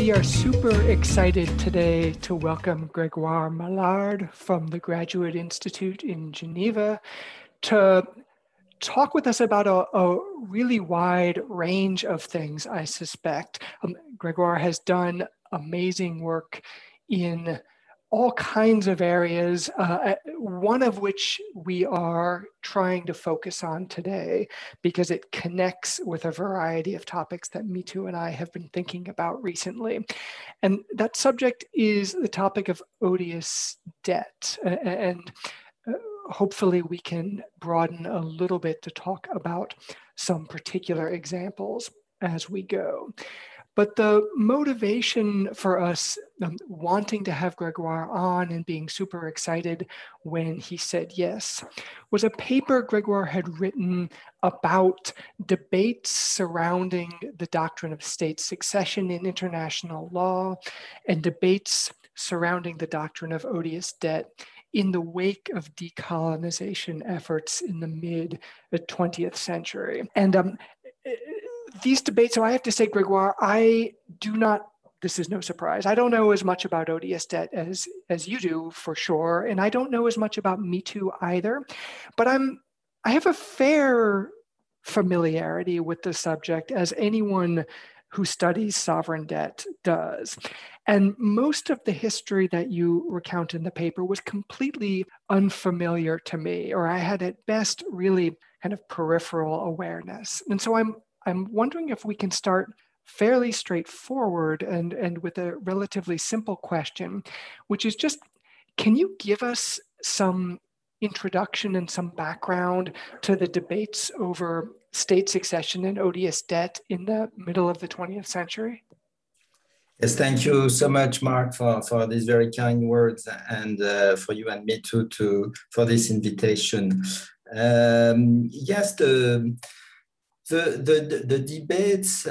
We are super excited today to welcome Grégoire Mallard from the Graduate Institute in Geneva to talk with us about a really wide range of things, I suspect. Grégoire has done amazing work in all kinds of areas, one of which we are trying to focus on today because it connects with a variety of topics that Me Too and I have been thinking about recently. And that subject is the topic of odious debt. And hopefully we can broaden a little bit to talk about some particular examples as we go. But the motivation for us wanting to have Grégoire on and being super excited when he said yes was a paper Grégoire had written about debates surrounding the doctrine of state succession in international law and debates surrounding the doctrine of odious debt in the wake of decolonization efforts in the mid-20th century. And these debates, so I have to say, Grégoire, I do not, this is no surprise, I don't know as much about odious debt as you do, for sure, and I don't know as much about Me Too either, but I have a fair familiarity with the subject as anyone who studies sovereign debt does. And most of the history that you recount in the paper was completely unfamiliar to me, or I had at best really kind of peripheral awareness. And so I'm wondering if we can start fairly straightforward and with a relatively simple question, which is just, can you give us some introduction and some background to the debates over state succession and odious debt in the middle of the 20th century? Yes, thank you so much, Mark, for these very kind words and for you and Me Too for this invitation. Yes, The debates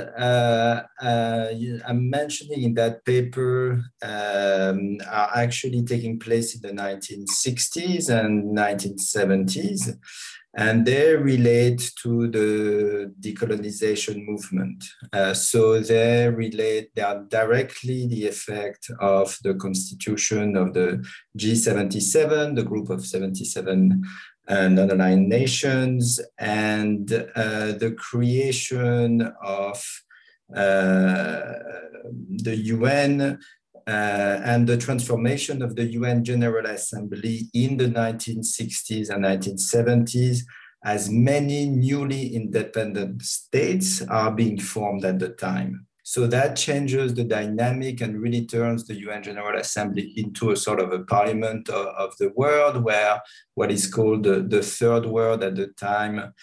I'm mentioning in that paper are actually taking place in the 1960s and 1970s, and they relate to the decolonization movement. So they are directly the effect of the constitution of the G77, the group of 77 non-aligned nations, and the creation of the UN and the transformation of the UN General Assembly in the 1960s and 1970s, as many newly independent states are being formed at the time. So that changes the dynamic and really turns the UN General Assembly into a sort of a parliament of the world, where what is called the third world at the time,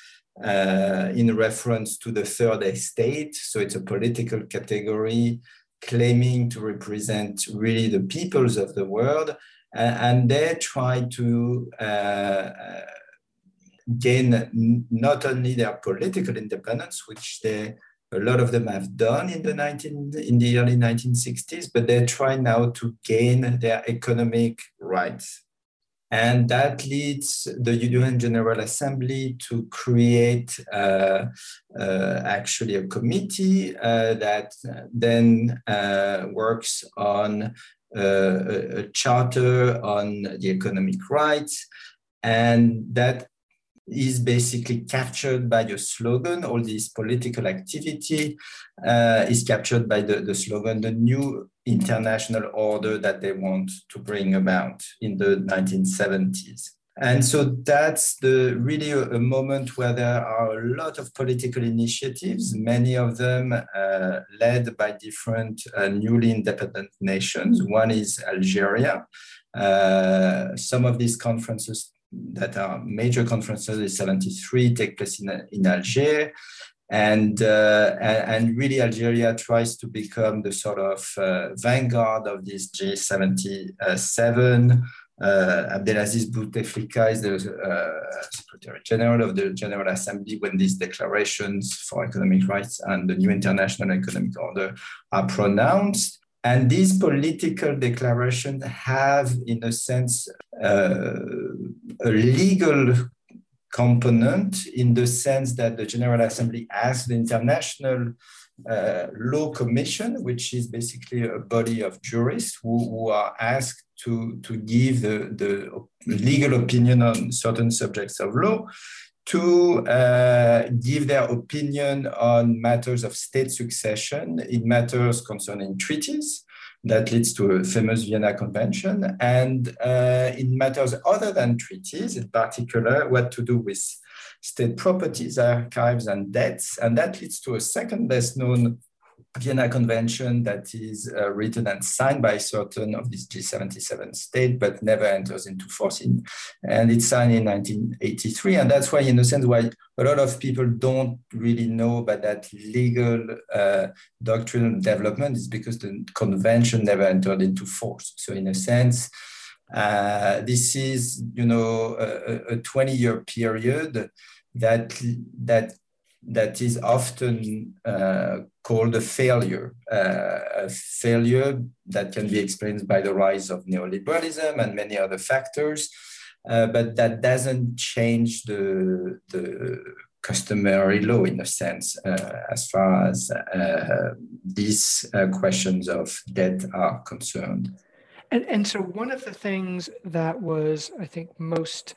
in reference to the third estate. So it's a political category claiming to represent really the peoples of the world. And they try to gain not only their political independence, which a lot of them have done in the early 1960s, but they try now to gain their economic rights. And that leads the UN General Assembly to create actually a committee that then works on a charter on the economic rights, and that is basically captured by a slogan. All this political activity is captured by the slogan, the new international order that they want to bring about in the 1970s. And so that's really a moment where there are a lot of political initiatives, many of them led by different newly independent nations. One is Algeria. Some of these conferences that are major conferences in 73 take place in Algiers, and really Algeria tries to become the sort of vanguard of this G77. Abdelaziz Bouteflika is the Secretary General of the General Assembly when these declarations for economic rights and the new international economic order are pronounced. And these political declarations have, in a sense, a legal component, in the sense that the General Assembly asked the International Law Commission, which is basically a body of jurists who are asked to give the legal opinion on certain subjects of law, to give their opinion on matters of state succession, in matters concerning treaties. That leads to a famous Vienna Convention. And in matters other than treaties, in particular, what to do with state properties, archives, and debts. And that leads to a second best known Vienna Convention that is written and signed by certain of these G77 states, but never enters into force. And it's signed in 1983. And that's why, in a sense, why a lot of people don't really know about that legal doctrinal development is because the convention never entered into force. So in a sense, this is, you know, a 20-year period that is often called a failure that can be explained by the rise of neoliberalism and many other factors, but that doesn't change the customary law, in a sense, as far as these questions of debt are concerned. And so one of the things that was, I think, most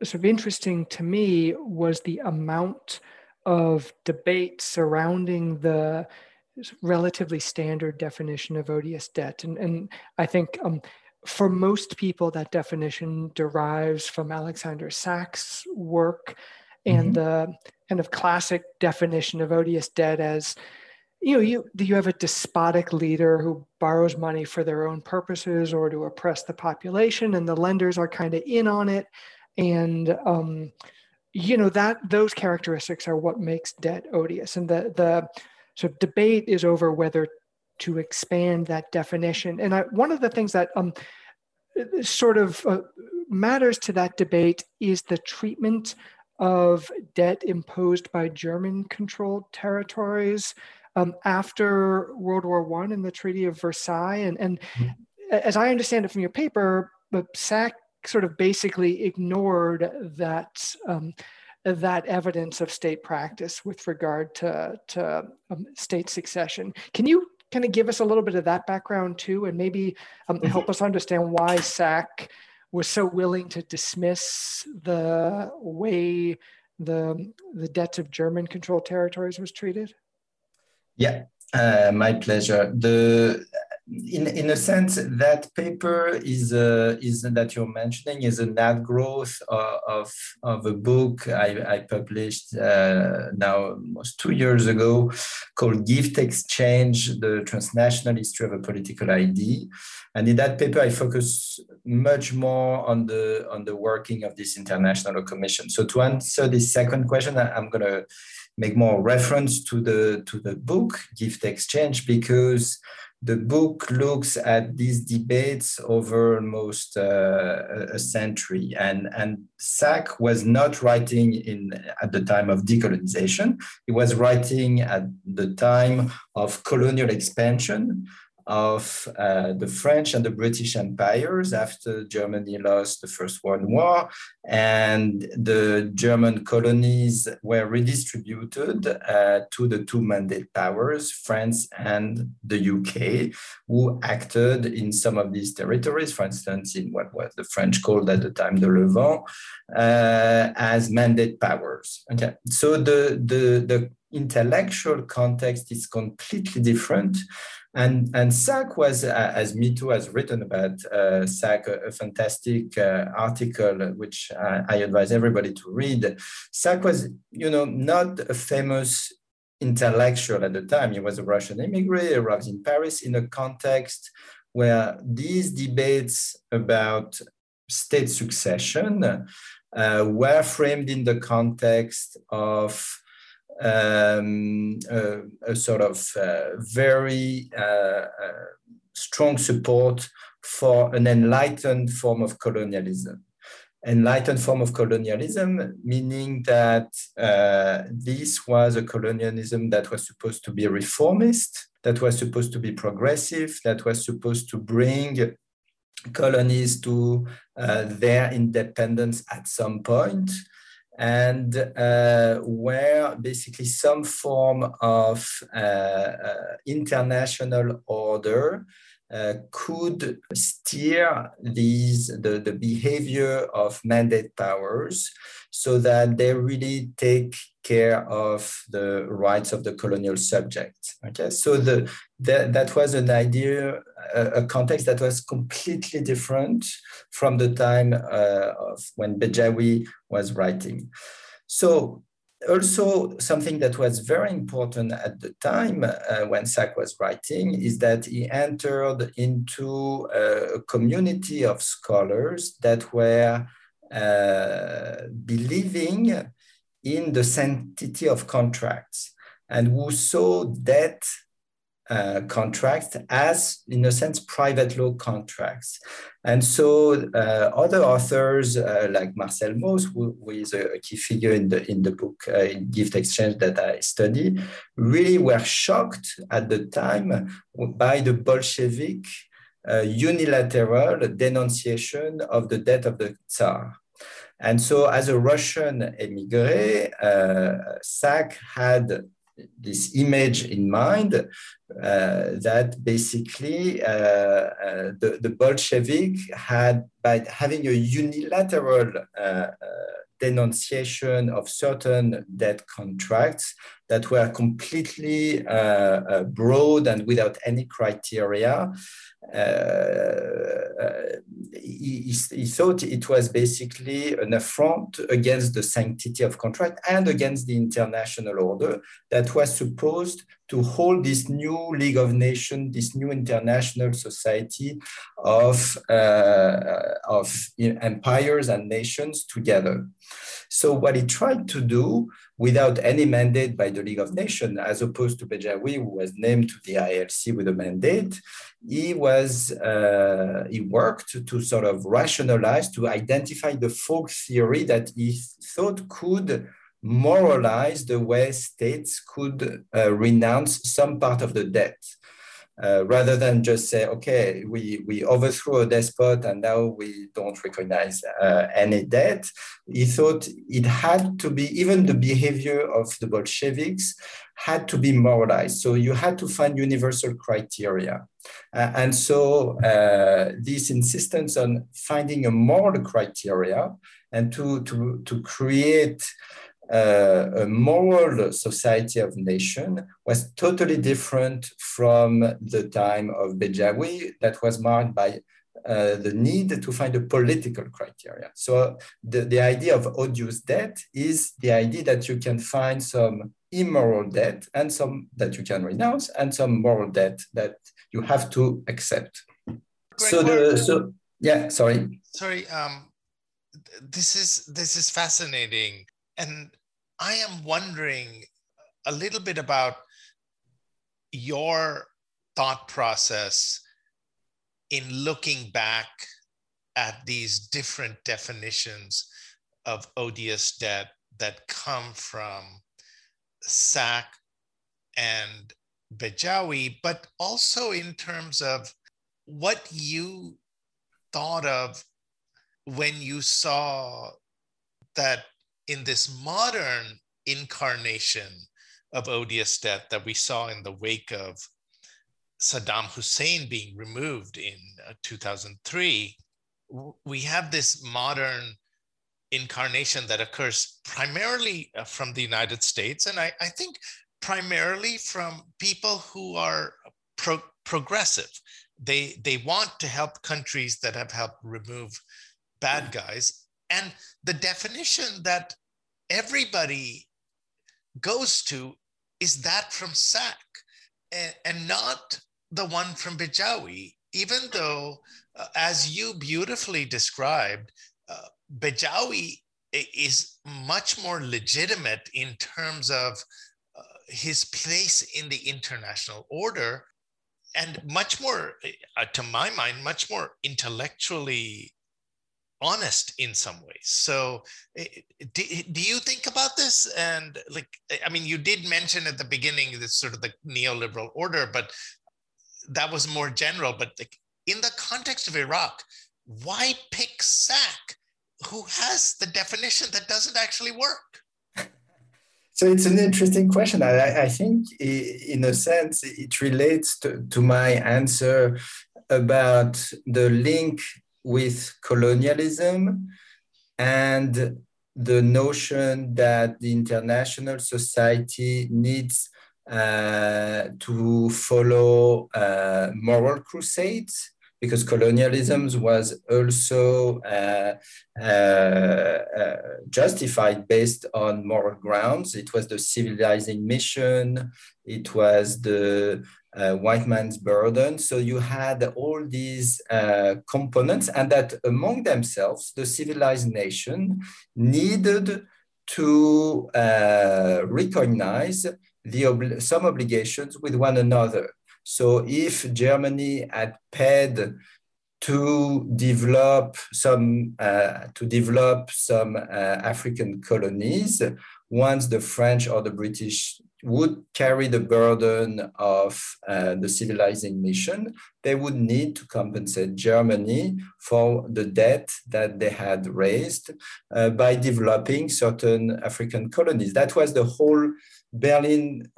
sort of interesting to me was the amount of debate surrounding the relatively standard definition of odious debt. And I think for most people, that definition derives from Alexander Sack's work and the kind of classic definition of odious debt as, you know, you have a despotic leader who borrows money for their own purposes or to oppress the population, and the lenders are kind of in on it. And, you know, that those characteristics are what makes debt odious. And the sort of debate is over whether to expand that definition. And one of the things that sort of matters to that debate is the treatment of debt imposed by German-controlled territories after World War I and the Treaty of Versailles. And as I understand it from your paper, Sack sort of basically ignored that that evidence of state practice with regard to state succession. Can you kind of give us a little bit of that background too, and maybe help us understand why Sack was so willing to dismiss the way the debts of German-controlled territories was treated? Yeah, my pleasure. In a sense, that paper is that you're mentioning is an outgrowth of a book I published now almost 2 years ago called Gift Exchange: The Transnational History of a Political Idea. And in that paper, I focus much more on the working of this International Commission. So to answer this second question, I'm going to make more reference to the book Gift Exchange, because the book looks at these debates over almost a century, and Sack was not writing at the time of decolonization. He was writing at the time of colonial expansion of the French and the British empires after Germany lost the First World War, and the German colonies were redistributed to the two mandate powers, France and the UK, who acted in some of these territories, for instance, in what was the French called at the time the Levant, as mandate powers. Okay, so the intellectual context is completely different. And Sack was, as Me Too has written about Sack, a fantastic article which I advise everybody to read. Sack was, you know, not a famous intellectual at the time. He was a Russian immigrant, arrived in Paris in a context where these debates about state succession were framed in the context of a sort of very strong support for an enlightened form of colonialism. Enlightened form of colonialism, meaning that this was a colonialism that was supposed to be reformist, that was supposed to be progressive, that was supposed to bring colonies to their independence at some point, and where basically some form of international order could steer the behavior of mandate powers so that they really take care of the rights of the colonial subject. Okay, so that was an idea, a context that was completely different from the time of when Bedjaoui was writing. So also, something that was very important at the time when Sack was writing is that he entered into a community of scholars that were believing in the sanctity of contracts and who saw that contracts as, in a sense, private law contracts. And so other authors like Marcel Mauss, who is a key figure in the book Gift Exchange that I study, really were shocked at the time by the Bolshevik unilateral denunciation of the death of the Tsar. And so as a Russian émigré, Sack had this image in mind that basically the Bolshevik had, by having a unilateral denunciation of certain debt contracts that were completely broad and without any criteria, he thought it was basically an affront against the sanctity of contract and against the international order that was supposed to hold this new League of Nations, this new international society of empires and nations together. So what he tried to do, without any mandate by the League of Nations, as opposed to Bedjaoui, who was named to the ILC with a mandate, he worked to sort of rationalize, to identify the folk theory that he thought could moralize the way states could renounce some part of the debt. Rather than just say, okay, we overthrew a despot and now we don't recognize any debt, he thought it had to be, even the behavior of the Bolsheviks had to be moralized. So you had to find universal criteria. And so this insistence on finding a moral criteria and to create a moral society of nation was totally different from the time of Bedjaoui, that was marked by the need to find a political criteria. So the idea of odious debt is the idea that you can find some immoral debt and some that you can renounce and some moral debt that you have to accept. This is fascinating. And I am wondering a little bit about your thought process in looking back at these different definitions of odious debt that come from Sack and Bedjaoui, but also in terms of what you thought of when you saw that in this modern incarnation of odious debt that we saw in the wake of Saddam Hussein being removed in 2003, we have this modern incarnation that occurs primarily from the United States, and I think primarily from people who are progressive. They want to help countries that have helped remove bad guys. And the definition that everybody goes to is that from Sack and not the one from Bedjaoui, even though, as you beautifully described, Bedjaoui is much more legitimate in terms of his place in the international order and much more, to my mind, much more intellectually honest in some ways. So do you think about this? And like, I mean, you did mention at the beginning this sort of the neoliberal order, but that was more general, but like, in the context of Iraq, why pick Sack, who has the definition that doesn't actually work? So it's an interesting question. I think, in a sense, it relates to my answer about the link with colonialism and the notion that the international society needs to follow moral crusades, because colonialism was also justified based on moral grounds. It was the civilizing mission. It was the white man's burden. So you had all these components, and that among themselves, the civilized nation needed to recognize some obligations with one another. So if Germany had paid to develop some African colonies, once the French or the British would carry the burden of the civilizing mission, they would need to compensate Germany for the debt that they had raised by developing certain African colonies. That was the whole Berlin,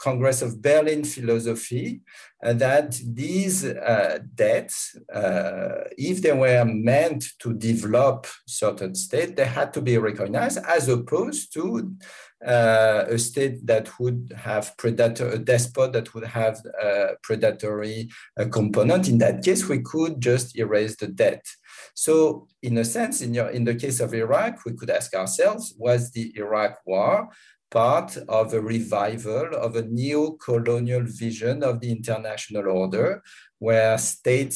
Congress of Berlin philosophy, that these debts, if they were meant to develop certain state, they had to be recognized, as opposed to a state that would have a despot that would have a predatory component. In that case, we could just erase the debt. So in a sense, in the case of Iraq, we could ask ourselves, was the Iraq war part of a revival of a neo-colonial vision of the international order, where state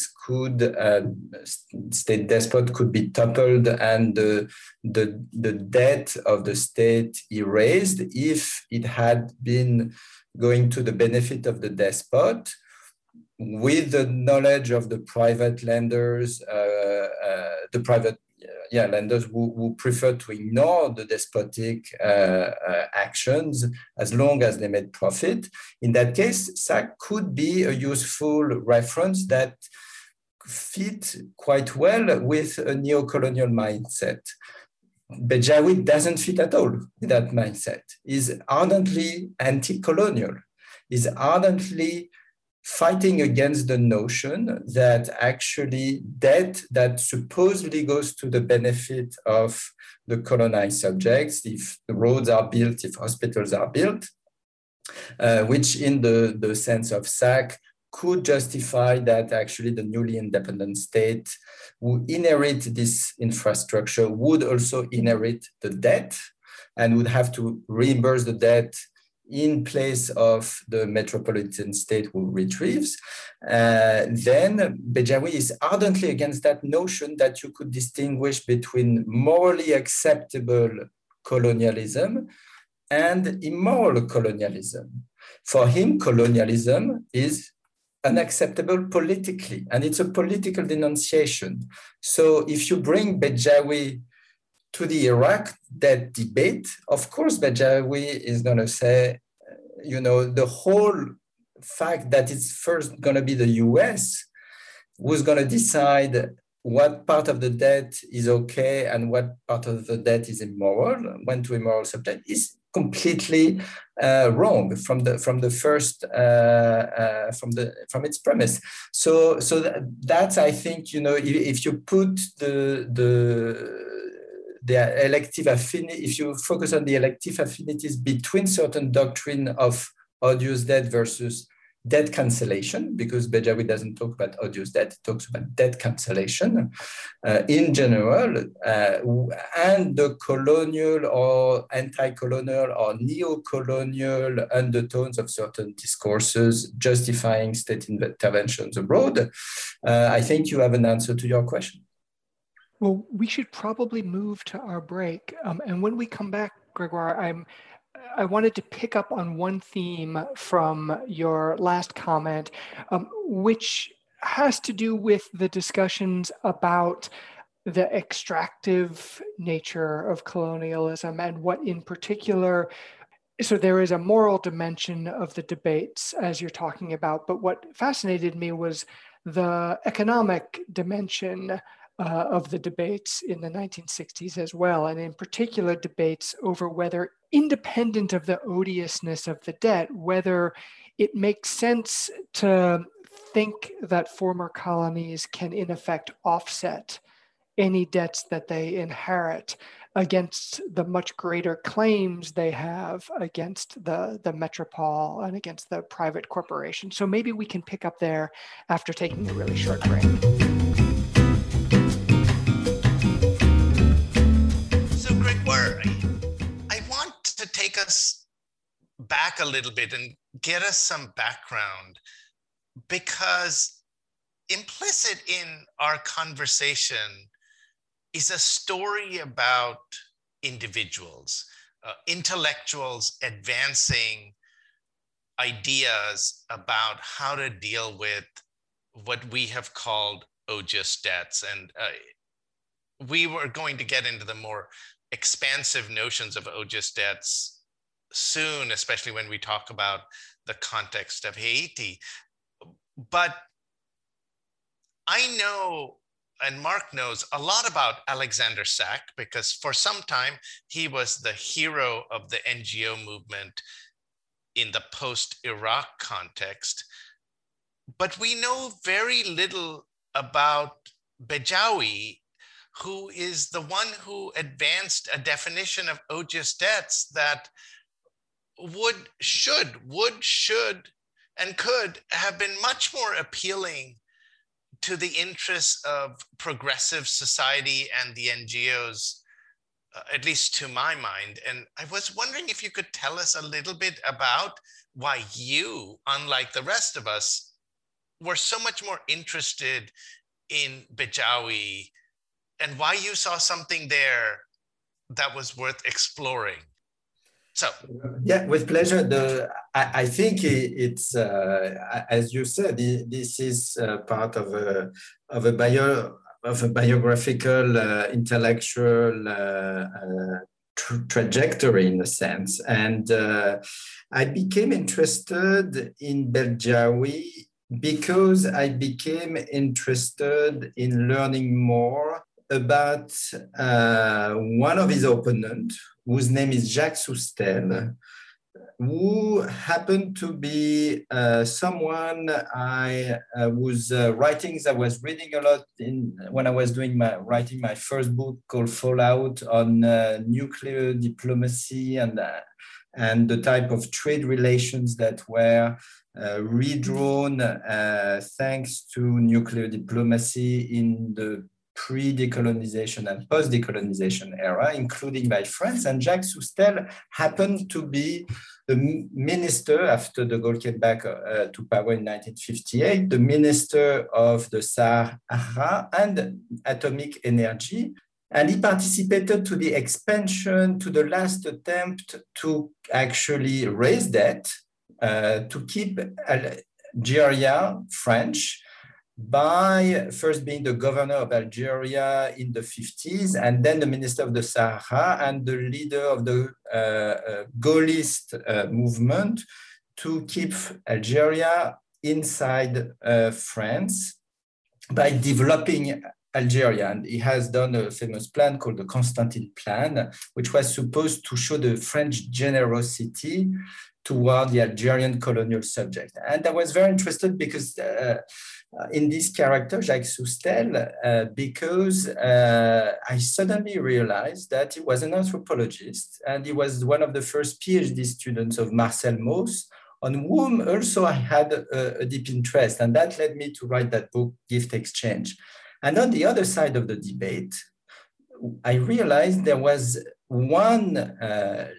despot could be toppled and the debt of the state erased if it had been going to the benefit of the despot, with the knowledge of the private lenders, lenders who prefer to ignore the despotic actions as long as they made profit. In that case, Sack could be a useful reference that fit quite well with a neo-colonial mindset. Bedjaoui doesn't fit at all with that mindset. He's ardently anti-colonial. He's ardently fighting against the notion that actually debt that supposedly goes to the benefit of the colonized subjects, if the roads are built, if hospitals are built, which in the sense of Sack could justify that actually the newly independent state who inherit this infrastructure would also inherit the debt and would have to reimburse the debt in place of the metropolitan state who retrieves, then Bedjaoui is ardently against that notion that you could distinguish between morally acceptable colonialism and immoral colonialism. For him, colonialism is unacceptable politically, and it's a political denunciation. So if you bring Bedjaoui to the Iraq debt debate, of course, Bedjaoui is going to say, the whole fact that it's first going to be the US who's going to decide what part of the debt is okay and what part of the debt is immoral, went to immoral subject, is completely wrong from its premise. So that's, I think, if you put the elective affinity, if you focus on the elective affinities between certain doctrine of odious debt versus debt cancellation, because Bedjaoui doesn't talk about odious debt, he talks about debt cancellation in general, and the colonial or anti-colonial or neo-colonial undertones of certain discourses justifying state interventions abroad, I think you have an answer to your question. Well, we should probably move to our break. And when we come back, Grégoire, I wanted to pick up on one theme from your last comment, which has to do with the discussions about the extractive nature of colonialism and what in particular, so there is a moral dimension of the debates as you're talking about, but what fascinated me was the economic dimension of the debates in the 1960s as well, and in particular debates over whether, independent of the odiousness of the debt, whether it makes sense to think that former colonies can in effect offset any debts that they inherit against the much greater claims they have against the metropole and against the private corporation. So maybe we can pick up there after taking a really short break. So Grégoire, I want to take us back a little bit and get us some background, because implicit in our conversation is a story about individuals, intellectuals advancing ideas about how to deal with what we have called odious debts. And we were going to get into the more expansive notions of odious debts soon, especially when we talk about the context of Haiti. But I know, and Mark knows, a lot about Alexander Sack, because for some time he was the hero of the NGO movement in the post-Iraq context. But we know very little about Bedjaoui, who is the one who advanced a definition of odious debts that should, and could have been much more appealing to the interests of progressive society and the NGOs, at least to my mind. And I was wondering if you could tell us a little bit about why you, unlike the rest of us, were so much more interested in Bedjaoui, and why you saw something there that was worth exploring. So. Yeah, with pleasure. I think it's, as you said, this is part of a biographical, intellectual trajectory, in a sense. And I became interested in Bedjaoui because I became interested in learning more about one of his opponents, whose name is Jacques Soustelle, who happened to be someone I was writings I was reading a lot in when I was doing writing my first book called Fallout on nuclear diplomacy and the type of trade relations that were redrawn thanks to nuclear diplomacy in the pre-decolonization and post-decolonization era, including by France. And Jacques Soustelle happened to be the minister, after De Gaulle came back to power in 1958, the minister of the Sahara and atomic energy. And he participated to the expansion, to the last attempt to actually raise debt, to keep Algeria French, by first being the governor of Algeria in the 50s, and then the minister of the Sahara and the leader of the Gaullist movement to keep Algeria inside France by developing Algeria. And he has done a famous plan called the Constantine Plan, which was supposed to show the French generosity toward the Algerian colonial subject. And I was very interested because in this character, Jacques Soustelle, because I suddenly realized that he was an anthropologist, and he was one of the first PhD students of Marcel Mauss, on whom also I had a deep interest. And that led me to write that book, Gift Exchange. And on the other side of the debate, I realized there was one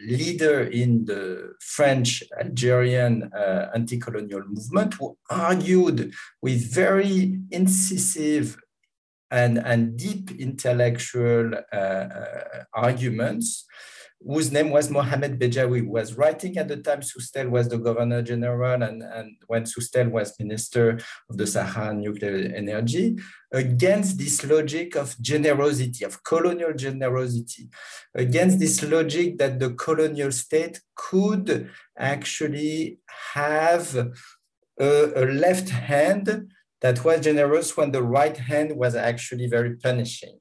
leader in the French-Algerian anti-colonial movement who argued with very incisive and deep intellectual arguments, whose name was Mohammed Bedjaoui, who was writing at the time Soustelle was the governor general, and when Soustelle was minister of the Sahara nuclear energy, against this logic of generosity, of colonial generosity, against this logic that the colonial state could actually have a left hand that was generous when the right hand was actually very punishing.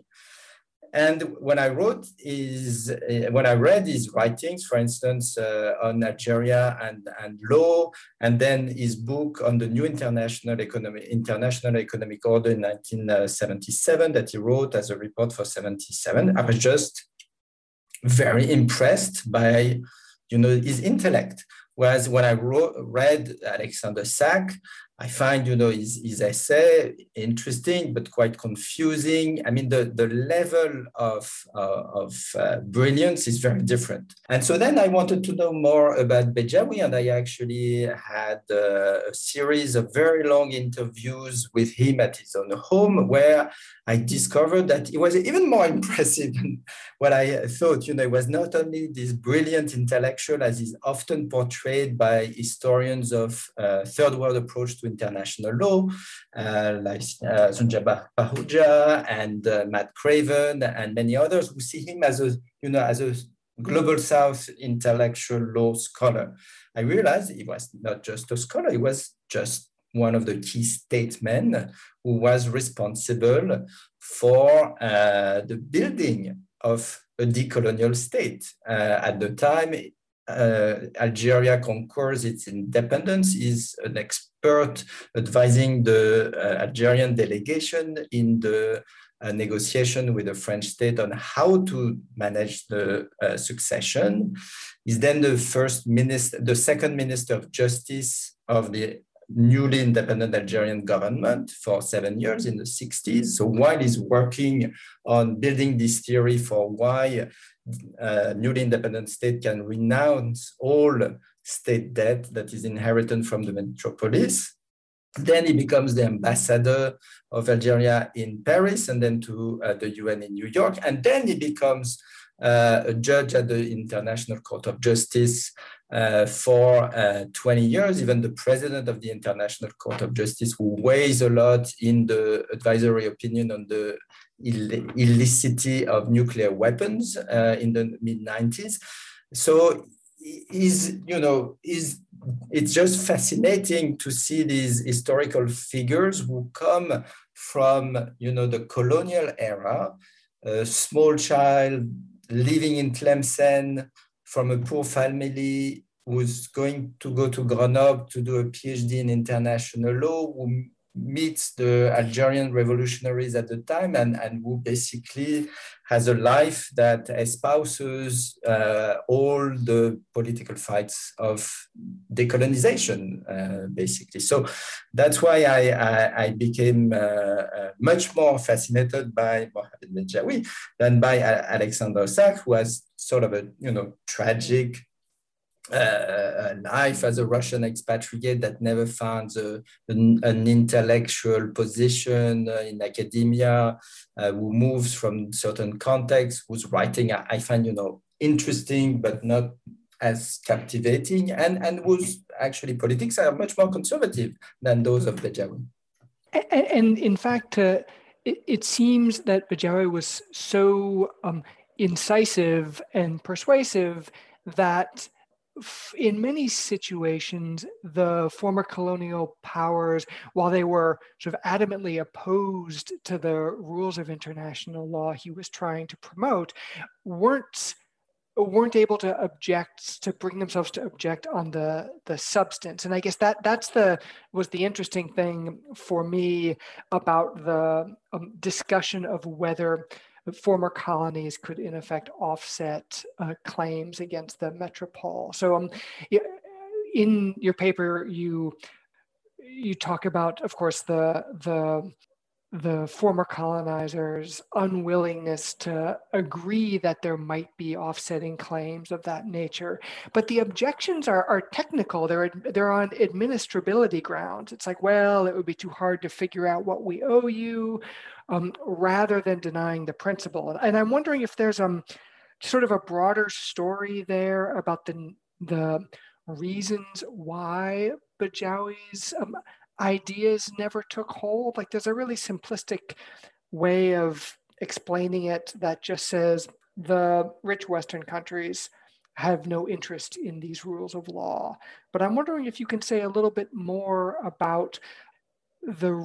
And when I wrote is, when I read his writings, for instance, on Algeria and law, and then his book on the new international economic order in 1977 that he wrote as a report for 77, I was just very impressed by, you know, his intellect. Whereas when I read Alexander Sack, I find, you know, his essay interesting, but quite confusing. I mean, the level of brilliance is very different. And so then I wanted to know more about Bedjaoui, and I actually had a series of very long interviews with him at his own home, where I discovered that it was even more impressive than what I thought. You know, it was not only this brilliant intellectual as is often portrayed by historians of third world approach to international law, like Sunjabah Bahujia and Matt Craven and many others, who see him as a, you know, as a global South intellectual law scholar. I realized he was not just a scholar; he was just one of the key statesmen who was responsible for the building of a decolonial state at the time. Algeria conquers its independence, is an expert advising the Algerian delegation in the negotiation with the French state on how to manage the succession. He's then the second minister of justice of the newly independent Algerian government for 7 years in the 60s. So while he's working on building this theory for why a newly independent state can renounce all state debt that is inherited from the metropolis, then he becomes the ambassador of Algeria in Paris and then to the UN in New York. And then he becomes a judge at the International Court of Justice for 20 years, even the president of the International Court of Justice, who weighs a lot in the advisory opinion on the illicity of nuclear weapons in the mid-90s. So it's just fascinating to see these historical figures who come from, you know, the colonial era, a small child living in Tlemcen, from a poor family, who's going to go to Grenoble to do a PhD in international law, who meets the Algerian revolutionaries at the time, and who basically has a life that espouses all the political fights of decolonization, basically. So that's why I became much more fascinated by Mohammed Bedjaoui than by Alexander Sack, who has sort of a, you know, tragic life as a Russian expatriate that never found an intellectual position in academia, who moves from certain contexts, whose writing I find, you know, interesting, but not as captivating, and whose actually politics are much more conservative than those of Bedjaoui. And in fact, it seems that Bedjaoui was so incisive and persuasive that in many situations, the former colonial powers, while they were sort of adamantly opposed to the rules of international law he was trying to promote, weren't able to object, to bring themselves to object on the substance. And I guess that was the interesting thing for me about the discussion of whether former colonies could in effect offset claims against the metropole. So in your paper, you talk about, of course, the former colonizers' unwillingness to agree that there might be offsetting claims of that nature. But the objections are technical. They're on administrability grounds. It's like, well, it would be too hard to figure out what we owe you, rather than denying the principle. And I'm wondering if there's sort of a broader story there about the reasons why Bedjaoui's ideas never took hold. Like, there's a really simplistic way of explaining it that just says the rich Western countries have no interest in these rules of law. But I'm wondering if you can say a little bit more about the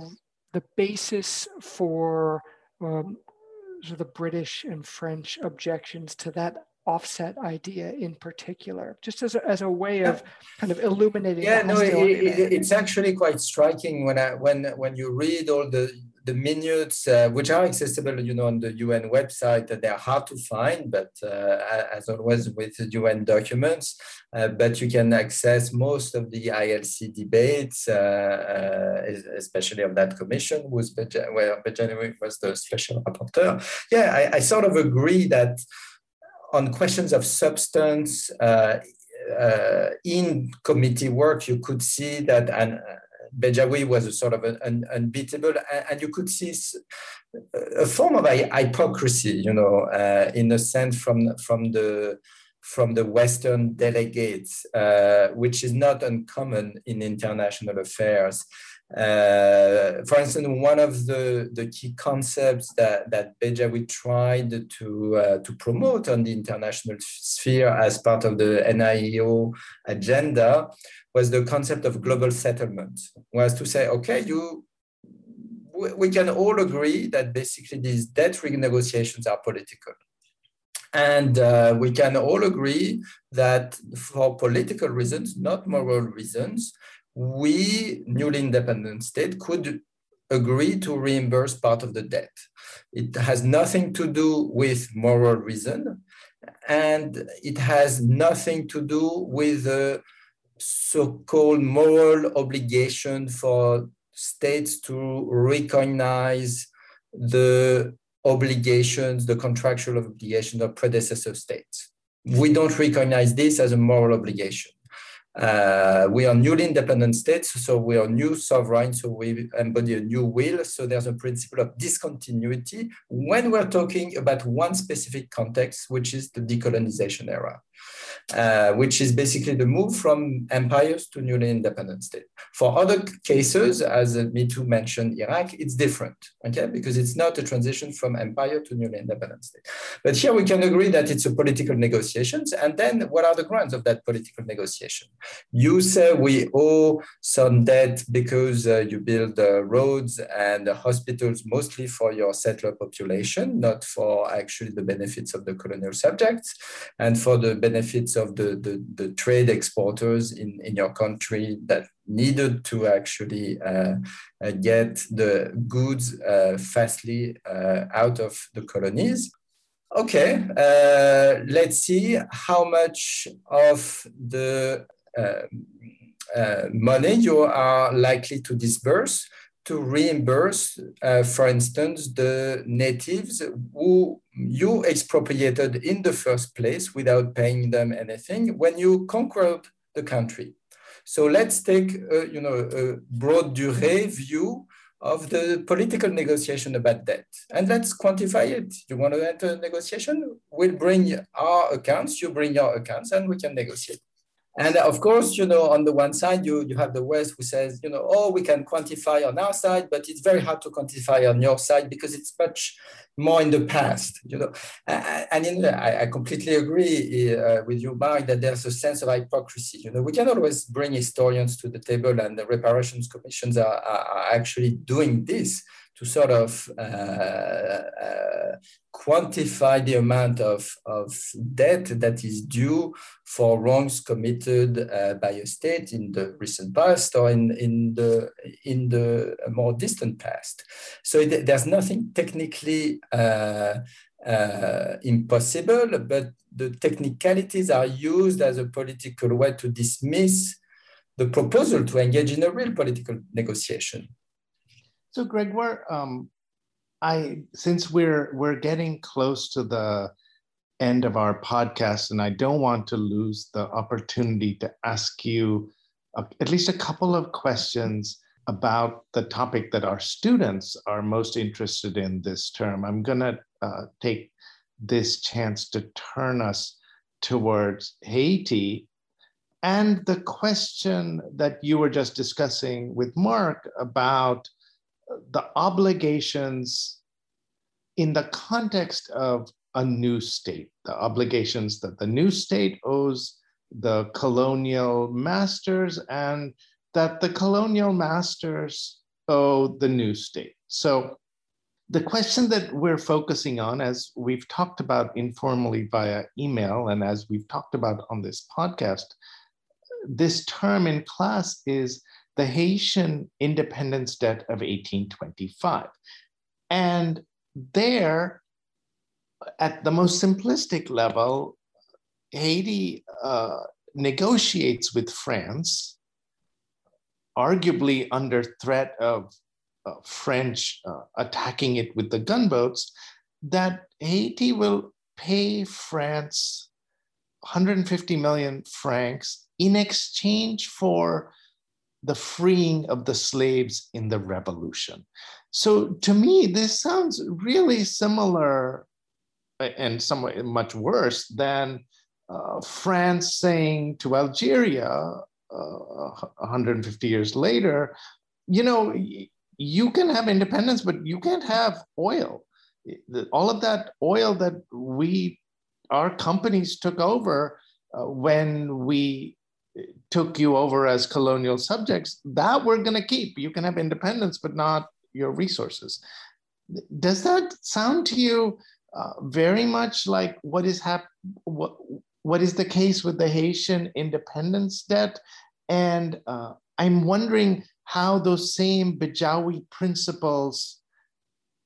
the basis for the British and French objections to that offset idea in particular, just as a way of kind of illuminating. Yeah, no, it's actually quite striking when you read all the minutes, which are accessible, you know, on the UN website. That they are hard to find, but as always with UN documents, but you can access most of the ILC debates, especially of that commission, where Bedjaoui was the special rapporteur. Yeah, I sort of agree that on questions of substance in committee work, you could see that Bedjaoui was a sort of an unbeatable, and you could see a form of hypocrisy, you know, in a sense from the Western delegates, which is not uncommon in international affairs. For instance, one of the key concepts that Bedjaoui tried to promote on the international sphere as part of the NIEO agenda was the concept of global settlement, was to say, okay, we can all agree that basically these debt renegotiations are political. And we can all agree that for political reasons, not moral reasons, we, newly independent state, could agree to reimburse part of the debt. It has nothing to do with moral reason, and it has nothing to do with the so-called moral obligation for states to recognize the obligations, the contractual obligations of predecessor states. We don't recognize this as a moral obligation. We are newly independent states, so we are new sovereign, so we embody a new will. So there's a principle of discontinuity when we're talking about one specific context, which is the decolonization era, which is basically the move from empires to newly independent states. For other cases, as Me Too mentioned Iraq, it's different, okay, because it's not a transition from empire to newly independent state. But here we can agree that it's a political negotiations, and then what are the grounds of that political negotiation? You say we owe some debt because you build roads and hospitals mostly for your settler population, not for actually the benefits of the colonial subjects and for the benefits of the trade exporters in your country that needed to actually get the goods fastly out of the colonies. Okay, let's see how much of the money you are likely to disburse to reimburse, for instance, the natives who you expropriated in the first place without paying them anything when you conquered the country. So let's take a, you know, a broad durée view of the political negotiation about debt. And let's quantify it. You want to enter a negotiation? We'll bring our accounts, you bring your accounts, and we can negotiate. And of course, you know, on the one side, you have the West who says, you know, oh, we can quantify on our side, but it's very hard to quantify on your side because it's much more in the past, you know. And I completely agree with you, Mark, that there's a sense of hypocrisy. You know, we can always bring historians to the table, and the reparations commissions are actually doing this to sort of quantify the amount of debt that is due for wrongs committed by a state in the recent past or in the more distant past. So there's nothing technically impossible, but the technicalities are used as a political way to dismiss the proposal to engage in a real political negotiation. So Grégoire, since we're getting close to the end of our podcast, and I don't want to lose the opportunity to ask you at least a couple of questions about the topic that our students are most interested in this term. I'm gonna take this chance to turn us towards Haiti and the question that you were just discussing with Mark about the obligations in the context of a new state, the obligations that the new state owes the colonial masters and that the colonial masters oh, the new state. So the question that we're focusing on, as we've talked about informally via email, and as we've talked about on this podcast, this term in class is the Haitian independence debt of 1825. And there, at the most simplistic level, Haiti negotiates with France, arguably under threat of French attacking it with the gunboats, that Haiti will pay France 150 million francs in exchange for the freeing of the slaves in the revolution. So to me, this sounds really similar and somewhat much worse than France saying to Algeria 150 years later, you know, you can have independence, but you can't have oil. All of that oil that our companies took over when we took you over as colonial subjects, that we're going to keep. You can have independence, but not your resources. Does that sound to you very much like what is what is the case with the Haitian independence debt? And I'm wondering how those same Bedjaoui principles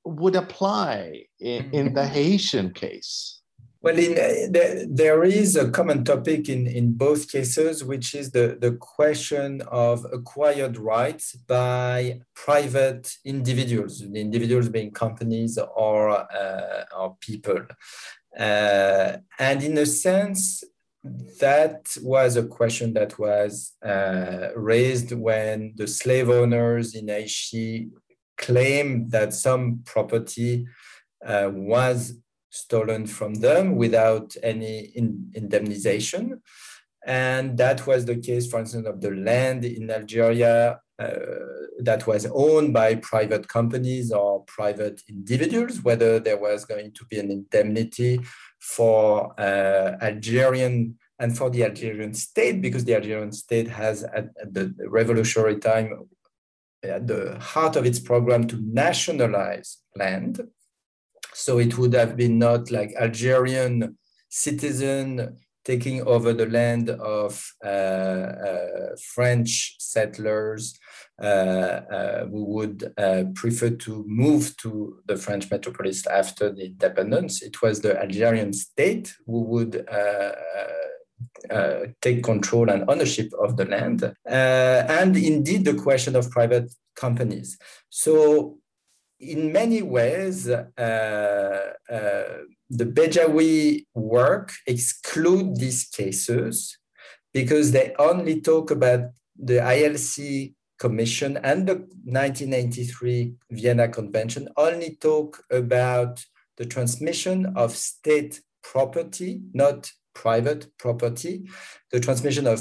would apply in the Haitian case. Well, there is a common topic in both cases, which is the question of acquired rights by private individuals, the individuals being companies or people. And in a sense, that was a question that was raised when the slave owners in Haiti claimed that some property was stolen from them without any indemnization. And that was the case, for instance, of the land in Algeria that was owned by private companies or private individuals, whether there was going to be an indemnity for Algerian and for the Algerian state, because the Algerian state has at the revolutionary time at the heart of its program to nationalize land. So it would have been not like Algerian citizen taking over the land of French settlers who would prefer to move to the French metropolis after the independence. It was the Algerian state who would take control and ownership of the land. And indeed, the question of private companies. So in many ways, the Bedjaoui work exclude these cases because they only talk about the ILC Commission and the 1983 Vienna Convention only talk about the transmission of state property, not private property, the transmission of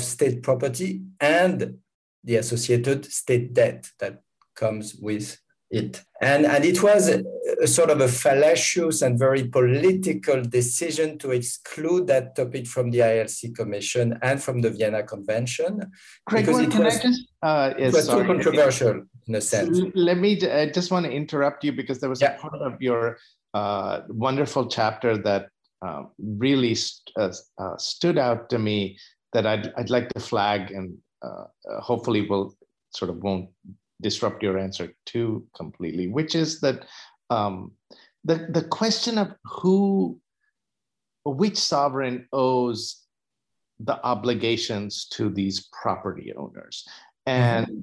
state property and the associated state debt that comes with it. And it was a sort of a fallacious and very political decision to exclude that topic from the ILC Commission and from the Vienna Convention. Grégoire, it was too controversial in a sense. I just want to interrupt you because there was a part of your wonderful chapter that really stood out to me that I'd like to flag and hopefully will sort of won't disrupt your answer too completely, which is that the question of which sovereign owes the obligations to these property owners. And,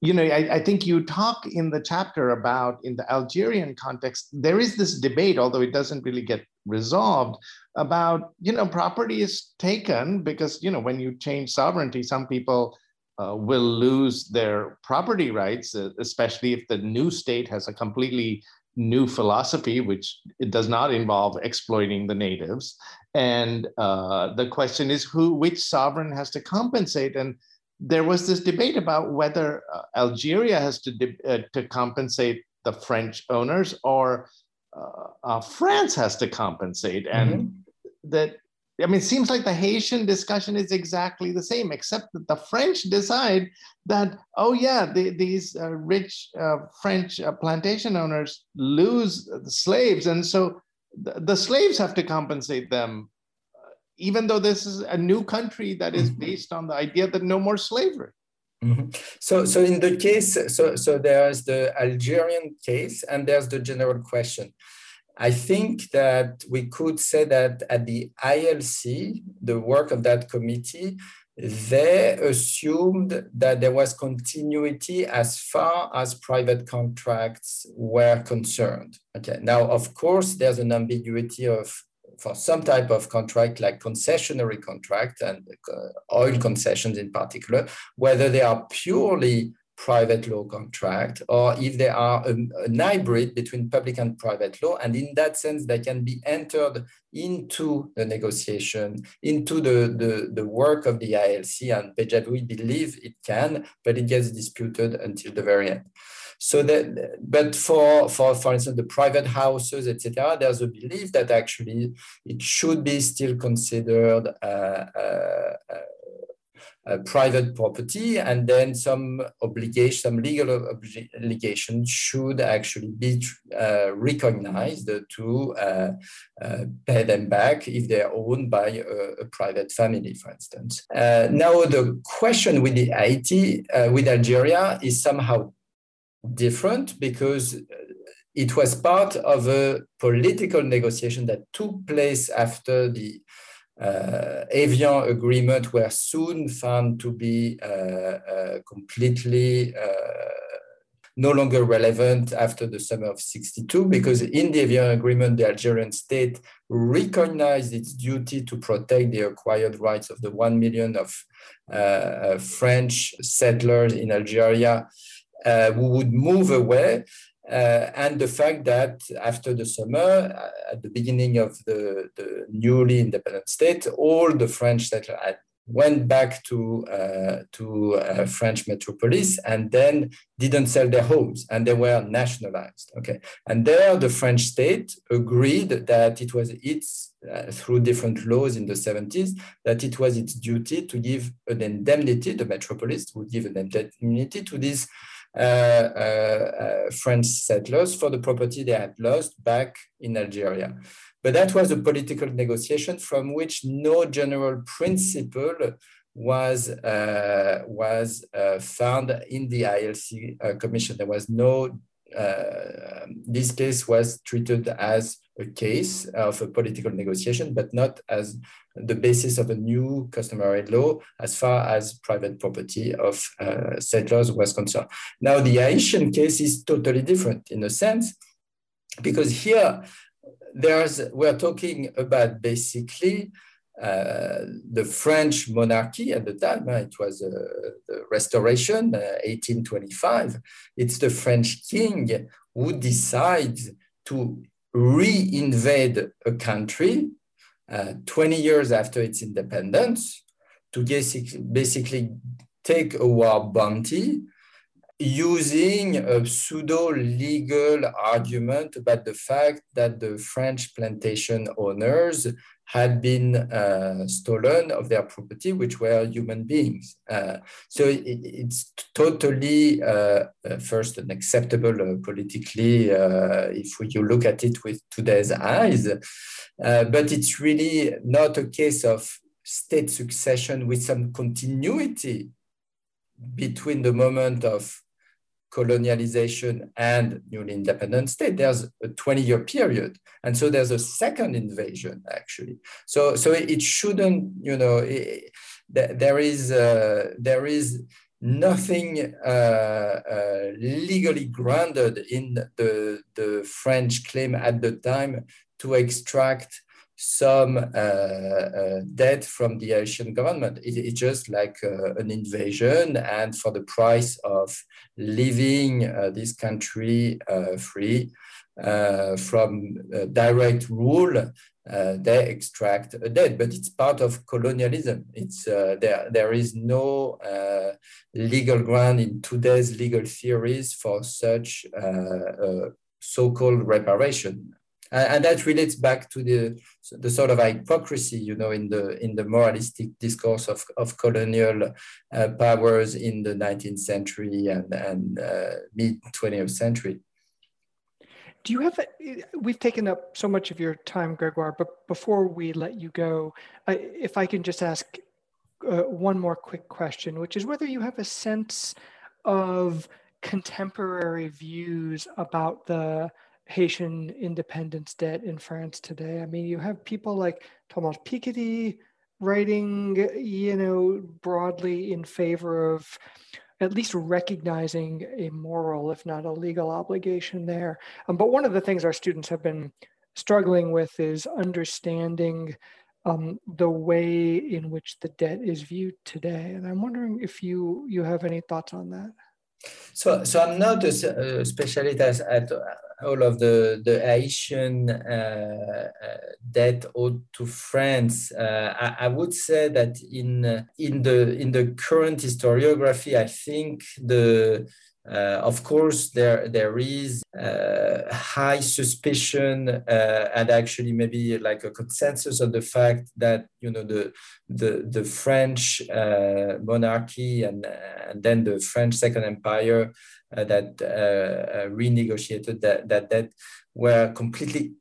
you know, I think you talk in the chapter about, in the Algerian context, there is this debate, although it doesn't really get resolved, about, you know, property is taken because, you know, when you change sovereignty, some people will lose their property rights, especially if the new state has a completely new philosophy, which it does not involve exploiting the natives. And the question is which sovereign has to compensate? And there was this debate about whether Algeria has to compensate the French owners or France has to compensate. And that I mean, it seems like the Haitian discussion is exactly the same, except that the French decide that, oh yeah, these rich French plantation owners lose the slaves. And so the slaves have to compensate them, even though this is a new country that is based on the idea that no more slavery. Mm-hmm. So in the case, so there's the Algerian case and there's the general question. I think that we could say that at the ILC, the work of that committee, they assumed that there was continuity as far as private contracts were concerned. Okay. Now, of course, there's an ambiguity for some type of contract, like concessionary contract and oil concessions in particular, whether they are purely private law contract, or if they are a hybrid between public and private law. And in that sense, they can be entered into the negotiation, into the work of the ILC, and Bedjaoui believe it can, but it gets disputed until the very end. So that, but for instance, the private houses, etc., there's a belief that actually it should be still considered private property, and then some obligation, some legal obligation should actually be recognized to pay them back if they're owned by a private family, for instance. Now, the question with the Haiti, with Algeria, is somehow different, because it was part of a political negotiation that took place after the Evian agreement were soon found to be completely no longer relevant after the summer of '62, because in the Evian agreement, the Algerian state recognized its duty to protect the acquired rights of the 1 million of French settlers in Algeria who would move away. And the fact that after the summer, at the beginning of the newly independent state, all the French settlers went back to French metropolis and then didn't sell their homes, and they were nationalized. Okay, and there the French state agreed that it was its, through different laws in the 70s, that it was its duty to give an indemnity, the metropolis would give an indemnity to these French settlers for the property they had lost back in Algeria. But that was a political negotiation from which no general principle was found in the ILC commission. There was no, this case was treated as a case of a political negotiation, but not as the basis of a new customary law as far as private property of settlers was concerned. Now, the Haitian case is totally different in a sense, because here we're talking about basically the French monarchy at the time. It was the Restoration, 1825. It's the French king who decides to reinvade a country 20 years after its independence to basically take a war bounty using a pseudo-legal argument about the fact that the French plantation owners had been stolen of their property, which were human beings. So it's totally, first, unacceptable politically, if you look at it with today's eyes, but it's really not a case of state succession with some continuity between the moment of colonialization and newly independent state. There's a 20-year period. And so there's a second invasion, actually. So it shouldn't, there is nothing legally grounded in the French claim at the time to extract some debt from the Haitian government. It's just like an invasion, and for the price of leaving this country free from direct rule, they extract a debt, but it's part of colonialism. It's there is no legal ground in today's legal theories for such so-called reparation. And that relates back to the sort of hypocrisy, you know, in the moralistic discourse of colonial powers in the 19th century and mid 20th century. Do you have, we've taken up so much of your time, Grégoire, but before we let you go, if I can just ask one more quick question, which is whether you have a sense of contemporary views about the Haitian independence debt in France today. I mean, you have people like Thomas Piketty writing, you know, broadly in favor of at least recognizing a moral, if not a legal obligation there. But one of the things our students have been struggling with is understanding the way in which the debt is viewed today. And I'm wondering if you have any thoughts on that. So I'm not a specialist at all of the Haitian debt owed to France. I would say that in the current historiography, I think of course there is high suspicion and actually maybe like a consensus on the fact that, you know, the French monarchy and then the French Second Empire that renegotiated that were completely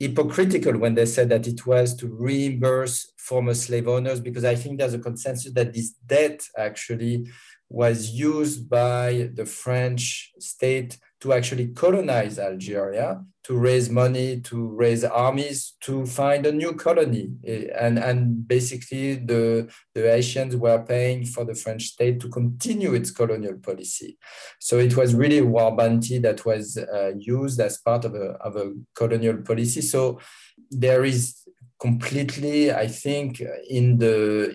hypocritical when they said that it was to reimburse former slave owners, because I think there's a consensus that this debt actually was used by the French state to actually colonize Algeria, to raise money, to raise armies, to find a new colony. And basically the Haitians were paying for the French state to continue its colonial policy. So it was really a war bounty that was used as part of a colonial policy. So there is completely, I think, there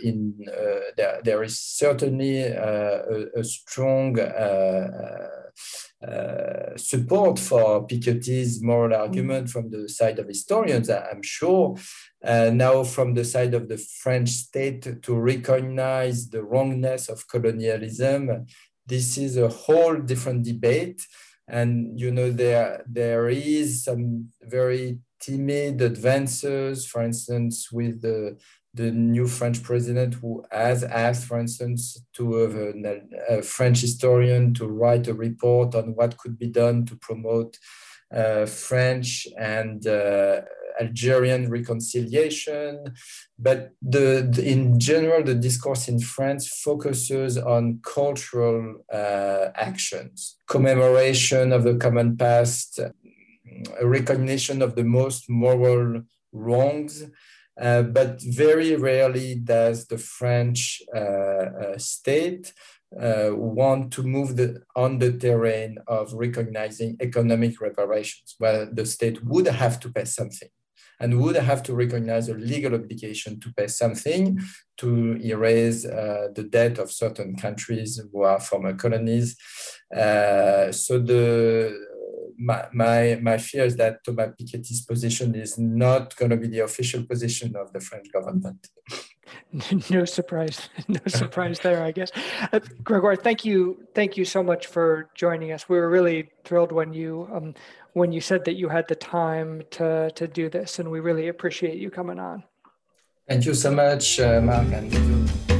is certainly a strong support for Piketty's moral argument from the side of historians, I'm sure. Now from the side of the French state to recognize the wrongness of colonialism, this is a whole different debate. And, you know, there is some very timid advances, for instance, with the new French president, who has asked, for instance, to have a French historian to write a report on what could be done to promote French and Algerian reconciliation. But in general, the discourse in France focuses on cultural actions, commemoration of the common past, a recognition of the most moral wrongs, but very rarely does the French state want to move on the terrain of recognizing economic reparations, where the state would have to pay something and would have to recognize a legal obligation to pay something to erase the debt of certain countries who are former colonies. My fear is that Thomas Piketty's position is not going to be the official position of the French government. No surprise there, I guess. Grégoire, thank you so much for joining us. We were really thrilled when you said that you had the time to do this, and we really appreciate you coming on. Thank you so much, Mark. And